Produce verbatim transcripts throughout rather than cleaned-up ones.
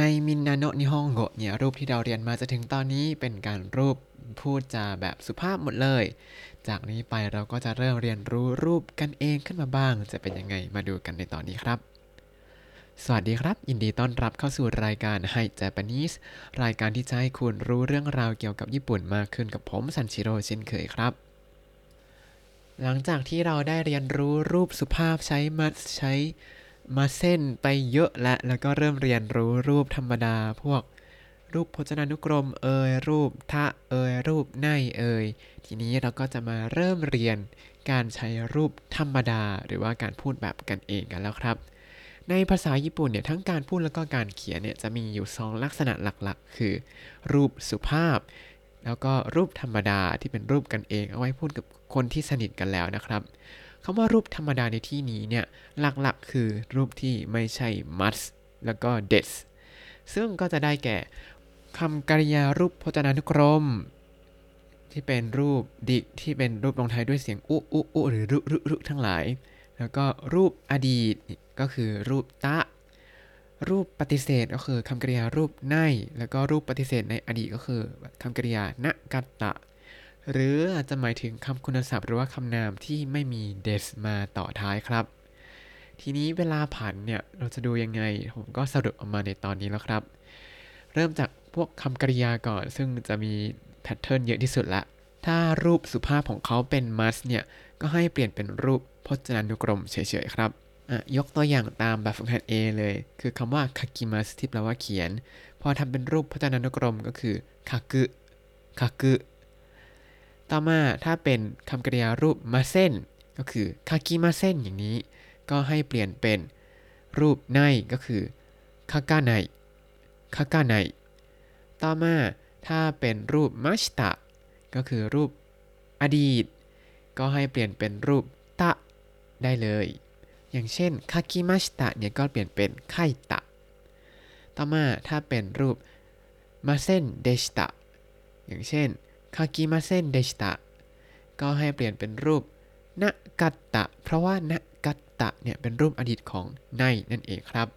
ในมินนาโนะนิฮงโกะเนี่ยรูปที่เราเรียนมาจะถึงตอนนี้เป็นการรูปพูดจาแบบสุภาพหมดเลยจากนี้ไปเราก็จะเริ่มเรียนรู้รูปกันเองขึ้นมาบ้างจะเป็นยังไงมาดูกันในตอนนี้ครับสวัสดีครับยินดีต้อนรับเข้าสู่รายการ Hi Japanese รายการที่จะให้คุณรู้เรื่องราวเกี่ยวกับญี่ปุ่นมากขึ้นกับผมซันชิโร่เช่นเคยครับหลังจากที่เราได้เรียนรู้รูปสุภาพใช้มัสใช้มาเส้นไปเยอะและแล้วก็เริ่มเรียนรู้รูปธรรมดาพวกรูปพจนานุกรมเอ่ยรูปทะเอ่ยรูปไนเอ่ยทีนี้เราก็จะมาเริ่มเรียนการใช้รูปธรรมดาหรือว่าการพูดแบบกันเองกันแล้วครับในภาษาญี่ปุ่นเนี่ยทั้งการพูดแล้วก็การเขียนเนี่ยจะมีอยู่สองลักษณะหลักๆคือรูปสุภาพแล้วก็รูปธรรมดาที่เป็นรูปกันเองเอาไว้พูดกับคนที่สนิทกันแล้วนะครับคำว่ารูปธรรมดาในที่นี้เนี่ยหลักๆคือรูปที่ไม่ใช่ must แล้วก็ des ซึ่งก็จะได้แก่คำกริยารูปพจนานุกรมที่เป็นรูปดิกที่เป็นรูปลงท้ายด้วยเสียงอุอุอุหรือรุรุรุทั้งหลายแล้วก็รูปอดีตก็คือรูปตะรูปปฏิเสธก็คือคำกริยารูปในแล้วก็รูปปฏิเสธในอดีตก็คือคำกริยานะกัตตะหรืออาจจะหมายถึงคำคุณศัพท์หรือว่าคำนามที่ไม่มี des มาต่อท้ายครับทีนี้เวลาผันเนี่ยเราจะดูยังไงผมก็สรุปออกมาในตอนนี้แล้วครับเริ่มจากพวกคำกริยาก่อนซึ่งจะมีแพทเทิร์นเยอะที่สุดละถ้ารูปสุภาพของเขาเป็น must เนี่ยก็ให้เปลี่ยนเป็นรูปพจนานุกรมเฉยๆครับยกตัวอย่างตามแบบฝึกหัด A เลยคือคำว่า kakimasu ที่แปลว่าเขียนพอทำเป็นรูปพจนานุกรมก็คือ kaku kakuต่อมาถ้าเป็นคำกริยารูปมาเส้นก็คือคากิมาเส้นอย่างนี้ก็ให้เปลี่ยนเป็นรูปไนก็คือคากาไนคากาไนต่อมาถ้าเป็นรูปมาชิตะก็คือรูปอดีตก็ให้เปลี่ยนเป็นรูปตะได้เลยอย่างเช่นคากิมาชิตะเนี่ยก็เปลี่ยนเป็นไคตะต่อมาถ้าเป็นรูปมาเส้นเดชิตะอย่างเช่นคากิมาเซนเดชิตะก็ให้เปลี่ยนเป็นรูปนะกัตตะเพราะว่านะกัตตะเนี่ยเป็นรูปอดีตของไนนั่นเองครับ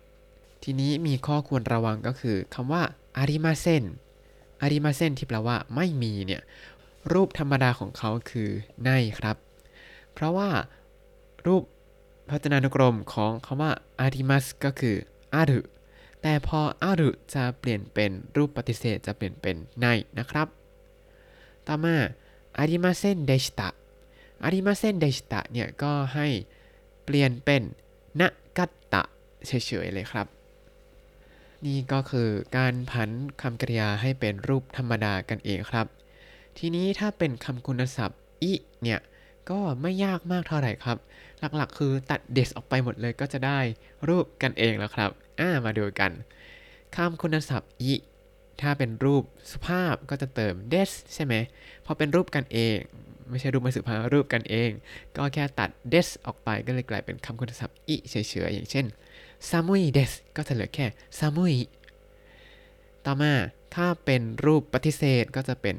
ทีนี้มีข้อควรระวังก็คือคำว่าอาริมาเซนอาริมาเซนที่แปลว่าไม่มีเนี่ยรูปธรรมดาของเขาคือไนครับเพราะว่ารูปพจนานุกรมของคำว่าอาริมัสก็คืออารุแต่พออารุจะเปลี่ยนเป็นรูปปฏิเสธจะเปลี่ยนเป็นไนนะครับต่อมาอาริมาเส้นเดชิตะอาริมาเส้นเดชิตะเนี่ยก็ให้เปลี่ยนเป็นนะกัตตะเฉยๆเลยครับนี่ก็คือการผันคำกริยาให้เป็นรูปธรรมดากันเองครับทีนี้ถ้าเป็นคำคุณศัพท์อิเนี่ยก็ไม่ยากมากเท่าไหร่ครับหลักๆคือตัดเดสออกไปหมดเลยก็จะได้รูปกันเองแล้วครับอ่ามาดูกันคำคุณศัพท์อิถ้าเป็นรูปสุภาพก็จะเติม des ใช่ไหมพอเป็นรูปกันเองไม่ใช่รูปไม่สุภาพรูปกันเองก็แค่ตัด des ออกไปก็เลยกลายเป็นคำคุณศัพท์อิเฉยๆอย่างเช่น samui des ก็จะเหลือแค่ samui ต่อมาถ้าเป็นรูปปฏิเสธก็จะเป็น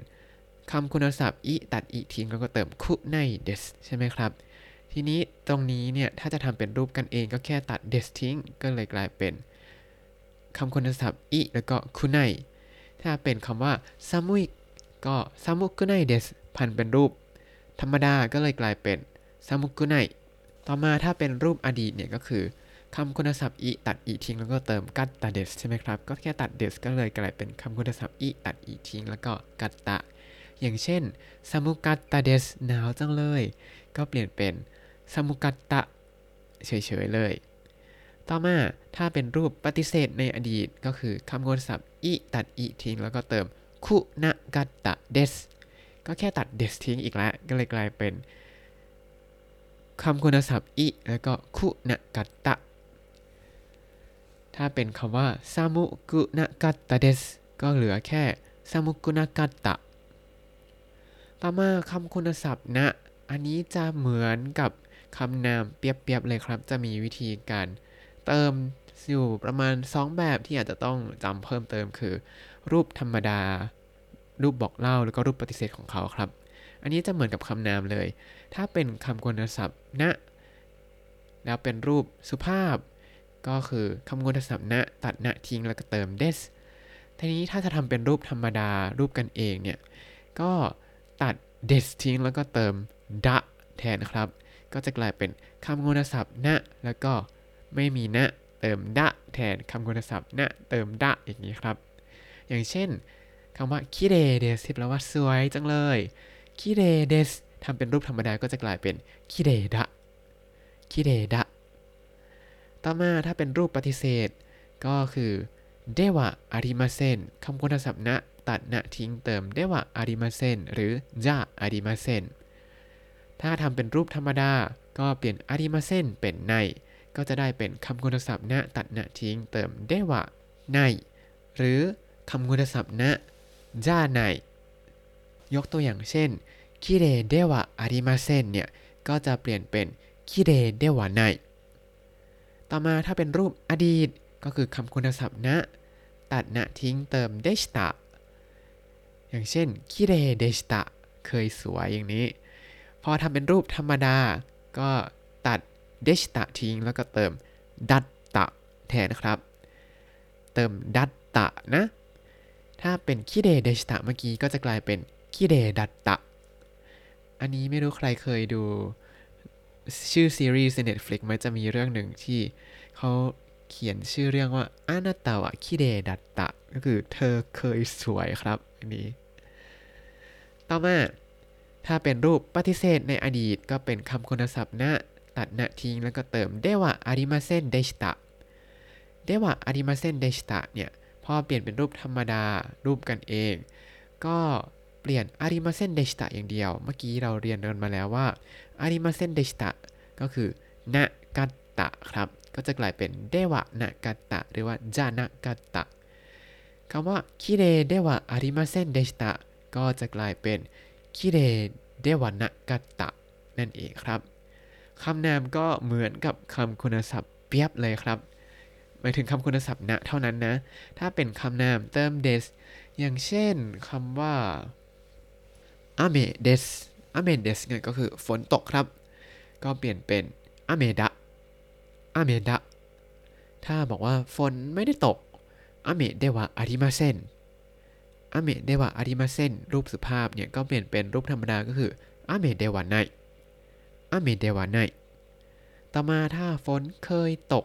คำคุณศัพท์อิตัดอิทิ้งแล้วก็เติม kunai des ใช่ไหมครับทีนี้ตรงนี้เนี่ยถ้าจะทำเป็นรูปกันเองก็แค่ตัด des ทิ้งก็เลยกลายเป็นคำคุณศัพท์อิแล้วก็ kunaiถ้าเป็นคำว่าซามุยก็ซามุกุไนเดสพันเป็นรูปธรรมดาก็เลยกลายเป็นซามุกุไนต่อมาถ้าเป็นรูปอดีตเนี่ยก็คือคำคุณศัพท์อิตัดอิทิ้งแล้วก็เติมกัตตะเดสใช่ไหมครับก็แค่ตัดเดสก็เลยกลายเป็นคำคุณศัพท์อิตัดอิทิ้งแล้วก็กัตตะอย่างเช่นซามุกัตตะเดสหนาวจังเลยก็เปลี่ยนเป็นซามุกัตตะเฉยๆเลยต่อมาถ้าเป็นรูปปฏิเสธในอดีตก็คือคำคุณศัพท์อิตัดอิทิ้งแล้วก็เติมคุนะกัตตะเดสก็แค่ตัดเดสทิ้งอีกแล้วก็เลยกลายเป็นคำคุณศัพท์อิแล้วก็คุนะกัตตะถ้าเป็นคำว่าซามุกุนะกัตตะเดสก็เหลือแค่ซามุกุนะกัตตะต่อมาคำคุณศัพท์นะอันนี้จะเหมือนกับคำนามเปรียบๆเลยครับจะมีวิธีการเติมอยู่ประมาณสองแบบที่อาจจะต้องจำเพิ่มเติมคือรูปธรรมดารูปบอกเล่าแล้วก็รูปปฏิเสธของเขาครับอันนี้จะเหมือนกับคำนามเลยถ้าเป็นคำคุณศัพท์นะแล้วเป็นรูปสุภาพ ก็คือคำนวณสมนะตัดนะทิ้งแล้วก็เติม des ทีนี้ถ้าจะทำเป็นรูปธรรมดารูปกันเองเนี่ยก็ตัด des ทิ้งแล้วก็เติม da แทนครับก็จะกลายเป็นคำนวณศัพท์นะแล้วก็ไม่มีนะเติมดะแทนคำคุณศัพท์นะเติมดะอย่างนี้ครับอย่างเช่นคำว่าคิเรเดสที่แปลว่าสวยจังเลยคิเรเดสทำเป็นรูปธรรมดาก็จะกลายเป็นคิเรดะคิเรดะต่อมาถ้าเป็นรูปปฏิเสธก็คือเดวะอาริมาเซนคำคุณศัพท์นะตัดนะทิ้งเติมเดวะอาริมาเซนหรือจะอาริมาเซนถ้าทำเป็นรูปธรรมดาก็เปลี่ยนอาริมาเซนเป็นในก็จะได้เป็นคำคุณศัพท์นะตัดนะทิ้งเติมเดวะในหรือคำคุณศัพท์นะจาในยกตัวอย่างเช่นคิเรเดวะอาริมาเซนเนี่ยก็จะเปลี่ยนเป็นคิเรเดวะในต่อมาถ้าเป็นรูปอดีตก็คือคำคุณศัพท์นะตัดนะทิ้งเติมเดชตะอย่างเช่นคิเรเดชตะเคยสวยอย่างนี้พอทำเป็นรูปธรรมดาก็ตัดเดชตะทิ้งแล้วก็เติมดัตตะแทนนะครับเติมดัตตะนะถ้าเป็นคิเดเดชตะเมื่อกี้ก็จะกลายเป็นคิเดดัตตะอันนี้ไม่รู้ใครเคยดูชื่อซีรีส์ใน Netflix มั้ยจะมีเรื่องหนึ่งที่เขาเขียนชื่อเรื่องว่าอานาตาวะคิเดดัตตะก็คือเธอเคยสวยครับอันนี้ต่อมาถ้าเป็นรูปปฏิเสธในอดีตก็เป็นคำคุณศัพท์นะตัดนะทิ้งแล้วก็เติมเดวะอาริมาเซนเดชิตะเดวะอาริมาเซนเดชิตะเนี่ยพอเปลี่ยนเป็นรูปธรรมดารูปกันเองก็เปลี่ยนอาริมาเซนเดชิตะอย่างเดียวเมื่อกี้เราเรียนกันมาแล้วว่าอาริมาเซนเดชิตะก็คือนะกัตตะครับก็จะกลายเป็นเดวะนะกัตตะหรือว่าจานะกัตตะคำว่าคิเรเดวะอาริมาเซนเดชิตะก็จะกลายเป็นคิเรเดวะนะกัตตะนั่นเองครับคำนามก็เหมือนกับคำคุณศัพท์เปียบเลยครับหมายถึงคำคุณศัพท์นะเท่านั้นนะถ้าเป็นคำนามเติม des อย่างเช่นคำว่า ame des ame des เนี่ยก็คือฝนตกครับก็เปลี่ยนเป็น ameda ameda ถ้าบอกว่าฝนไม่ได้ตก ame dewa arimasen ame dewa arimasen รูปสุภาพเนี่ยก็เปลี่ยนเป็นรูปธรรมดาก็คือ ame dewa naiอาเมเดวะไนต่อมาถ้าฝนเคยตก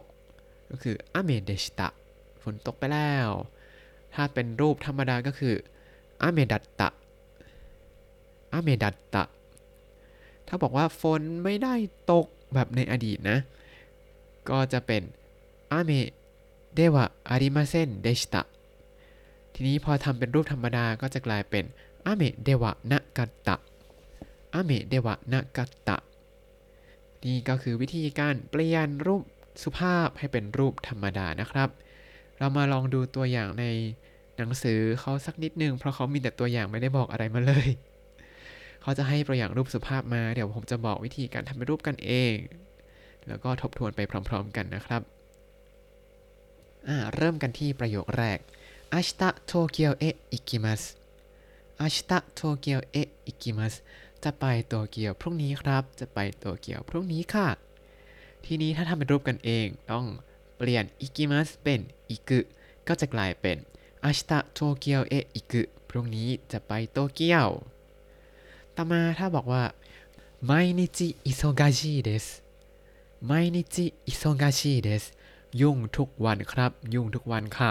ก็คืออาเมเดชิตะฝนตกไปแล้วถ้าเป็นรูปธรรมดาก็คืออาเมดัตตะอาเมดัตตะถ้าบอกว่าฝนไม่ได้ตกแบบในอดีตนะก็จะเป็นอาเมเดวะอาริมาเซนเดชิตะทีนี้พอทำเป็นรูปธรรมดาก็จะกลายเป็นอาเมเดวะนะกัตตะอาเมเดวะนะกัตตะนี่ก็คือวิธีการเปลี่ยนรูปสุภาพให้เป็นรูปธรรมดานะครับเรามาลองดูตัวอย่างในหนังสือเขาสักนิดนึงเพราะเขามีแต่ตัวอย่างไม่ได้บอกอะไรมาเลยเขาจะให้ตัวอย่างรูปสุภาพมาเดี๋ยวผมจะบอกวิธีการทำเป็นรูปกันเองแล้วก็ทบทวนไปพร้อมๆกันนะครับอ่าเริ่มกันที่ประโยคแรก明日東京へ行きます明日東京へ行きますจะไปโตเกียวพรุ่งนี้ครับจะไปโตเกียวพรุ่งนี้ค่ะทีนี้ถ้าทำเป็นรูปกันเองต้องเปลี่ยนอิกิมัสเป็นอิกุก็จะกลายเป็นอาชิตะโตเกียวเออิกุพรุ่งนี้จะไปโตเกียวต่อมาถ้าบอกว่า毎日忙しいです毎日忙しいですยุ่งทุกวันครับยุ่งทุกวันค่ะ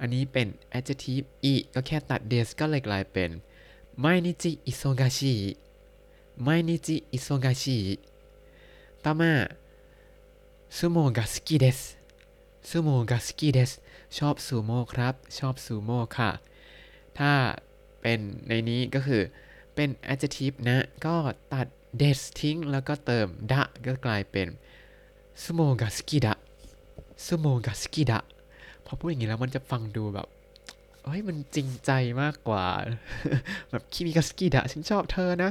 อันนี้เป็น adjective อิก็แค่ตัด des ก็เลยกลายเป็น毎日忙しい毎日忙しいたま相撲が好きです相撲が好きですชอบซูโม่ครับชอบซูโม่ค่ะถ้าเป็นในนี้ก็คือเป็น adjective นะก็ตัด des ทิ้งแล้วก็เติมดะก็กลายเป็น相撲が好きだ相撲が好きだพอพูดอย่างนี้แล้วมันจะฟังดูแบบเฮ้ยมันจริงใจมากกว่าแบบคิมิกาสกิดะฉันชอบเธอนะ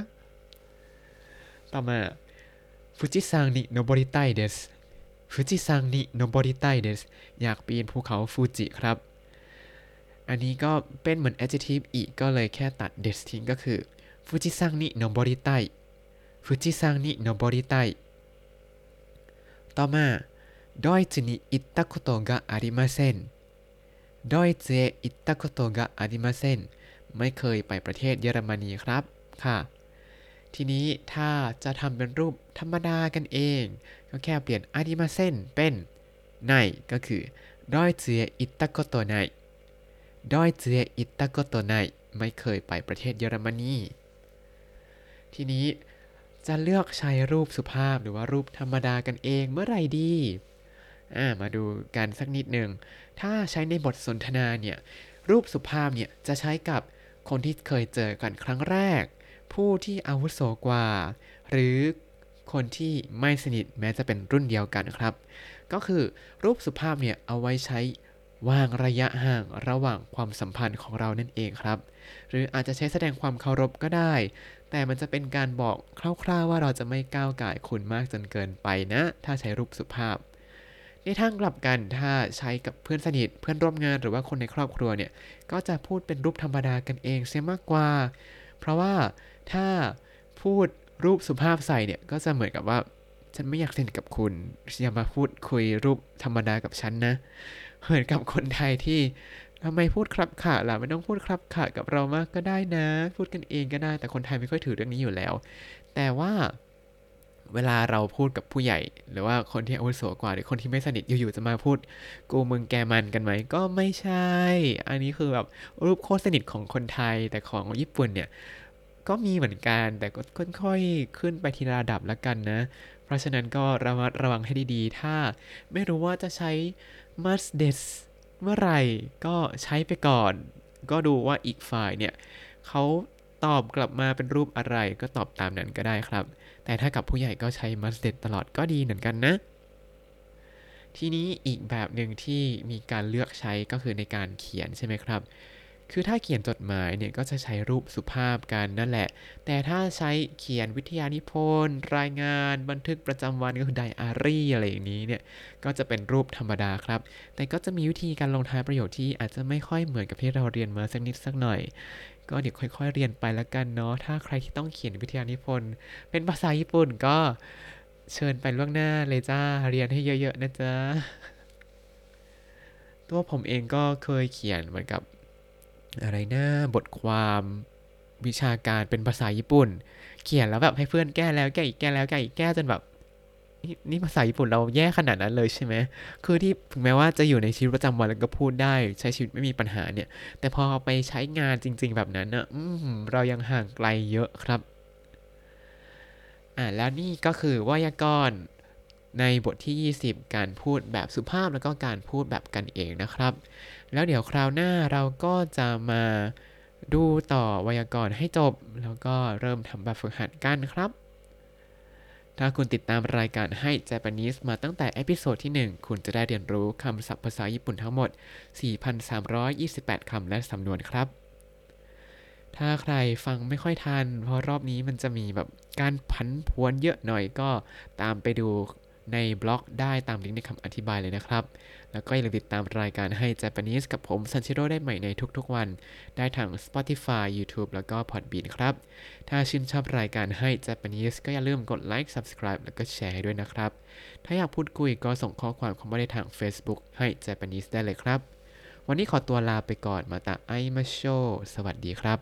ต่อมาฟูจิซังนิโนบริไตเดสฟูจิซังนิโนบริไตเดสอยากปีนภูเขาฟูจิครับอันนี้ก็เป็นเหมือน adjective อีกก็เลยแค่ตัดเดสทิ้งก็คือฟูจิซังนิโนบริไตฟูจิซังนิโนบริไตต่อมาドイツに行ったことがありません。ドイツへ行ったことがありません。ไม่เคยไปประเทศเยอรมนีครับค่ะทีนี้ถ้าจะทำเป็นรูปธรรมดากันเองก็แค่เปลี่ยนอาริมาเซ็นเป็นไนก็คือดอยเจียอิตตะโกโตไนดอยเจียอิตตะโกโตไนไม่เคยไปประเทศเยอรมนีทีนี้จะเลือกใช้รูปสุภาพหรือว่ารูปธรรมดากันเองเมื่อไหร่ดีอ่ามาดูกันสักนิดหนึ่งถ้าใช้ในบทสนทนาเนี่ยรูปสุภาพเนี่ยจะใช้กับคนที่เคยเจอกันครั้งแรกผู้ที่อาวุโสกว่าหรือคนที่ไม่สนิทแม้จะเป็นรุ่นเดียวกันครับก็คือรูปสุภาพเนี่ยเอาไว้ใช้วางระยะห่างระหว่างความสัมพันธ์ของเรานั่นเองครับหรืออาจจะใช้แสดงความเคารพก็ได้แต่มันจะเป็นการบอกคร่าวๆว่าเราจะไม่ก้าวก่ายคุณมากจนเกินไปนะถ้าใช้รูปสุภาพในทางกลับกันถ้าใช้กับเพื่อนสนิทเพื่อนร่วมงานหรือว่าคนในครอบครัวเนี่ยก็จะพูดเป็นรูปธรรมดากันเองเสียมากกว่าเพราะว่าถ้าพูดรูปสุภาพใส่เนี่ยก็จะเหมือนกับว่าฉันไม่อยากสนิทกับคุณอย่ามาพูดคุยรูปธรรมดากับฉันนะเหมือนกับคนไทยที่ทำไมพูดครับค่ะล่ะไม่ต้องพูดครับค่ะกับเรามากก็ได้นะพูดกันเองก็ได้แต่คนไทยไม่ค่อยถือเรื่องนี้อยู่แล้วแต่ว่าเวลาเราพูดกับผู้ใหญ่หรือว่าคนที่อาวุโสกว่าหรือคนที่ไม่สนิทอยู่ๆจะมาพูดกูมึงแกมันกันไหมก็ไม่ใช่อันนี้คือแบบรูปโคตรสนิทของคนไทยแต่ของญี่ปุ่นเนี่ยก็มีเหมือนกันแต่ก็ค่อยๆขึ้นไปทีละระดับละกันนะเพราะฉะนั้นก็ระมัดระวังให้ดีๆถ้าไม่รู้ว่าจะใช้ must des เมื่อไหร่ก็ใช้ไปก่อนก็ดูว่าอีกฝ่ายเนี่ยเขาตอบกลับมาเป็นรูปอะไรก็ตอบตามนั้นก็ได้ครับแต่ถ้ากับผู้ใหญ่ก็ใช้ must des ตลอดก็ดีเหมือนกันนะทีนี้อีกแบบนึงที่มีการเลือกใช้ก็คือในการเขียนใช่ไหมครับคือถ้าเขียนจดหมายเนี่ยก็จะใช้รูปสุภาพกันนั่นแหละแต่ถ้าใช้เขียนวิทยานิพนธ์รายงานบันทึกประจำวันก็คือไดอารี่อะไรอย่างนี้เนี่ยก็จะเป็นรูปธรรมดาครับแต่ก็จะมีวิธีการลงท้ายประโยคที่อาจจะไม่ค่อยเหมือนกับที่เราเรียนมาสักนิดสักหน่อยก็เดี๋ยวค่อยๆเรียนไปละกันเนาะถ้าใครที่ต้องเขียนวิทยานิพนธ์เป็นภาษาญี่ปุ่นก็เชิญไปล่วงหน้าเลยจ้าเรียนให้เยอะๆนะจ๊ะตัวผมเองก็เคยเขียนเหมือนกับอะไรนะบทความวิชาการเป็นภาษาญี่ปุ่นเขียนแล้วแบบให้เพื่อนแก้แล้วแก้อีกแก้แล้วแก้อีกแก้จนแบบนี่นี่ภาษาญี่ปุ่นเราแย่ขนาดนั้นเลยใช่ไหมคือที่ถึงแม้ว่าจะอยู่ในชีวิตประจำวันแล้วก็พูดได้ใช้ชีวิตไม่มีปัญหาเนี่ยแต่พอไปใช้งานจริงๆแบบนั้นนะอืมเรายังห่างไกลเยอะครับอ่าแล้วนี่ก็คือไวยากรณ์ในบทที่ยี่สิบการพูดแบบสุภาพแล้วก็การพูดแบบกันเองนะครับแล้วเดี๋ยวคราวหน้าเราก็จะมาดูต่อไวยากรณ์ให้จบแล้วก็เริ่มทำแบบฝึกหัดกันครับถ้าคุณติดตามรายการให้ Japanese มาตั้งแต่เอพิโซดที่หนึ่งคุณจะได้เรียนรู้คำศัพท์ภาษาญี่ปุ่นทั้งหมด สี่พันสามร้อยยี่สิบแปด คำและสำนวนครับถ้าใครฟังไม่ค่อยทันเพราะรอบนี้มันจะมีแบบการผันผวนเยอะหน่อยก็ตามไปดูในบล็อกได้ตามลิงก์ในคำอธิบายเลยนะครับแล้วก็อย่าลืมติดตามรายการให้ Japanese กับผมซันชิโร่ได้ใหม่ในทุกๆวันได้ทาง Spotify YouTube แล้วก็ Podbean ครับถ้าชื่นชอบรายการให้ Japanese ก็อย่าลืมกด Like Subscribe แล้วก็แชร์ให้ด้วยนะครับถ้าอยากพูดคุยก็ส่งข้อความเข้ามาได้ทาง Facebook ให้ Japanese ได้เลยครับวันนี้ขอตัวลาไปก่อนมาตะไอมาโชสวัสดีครับ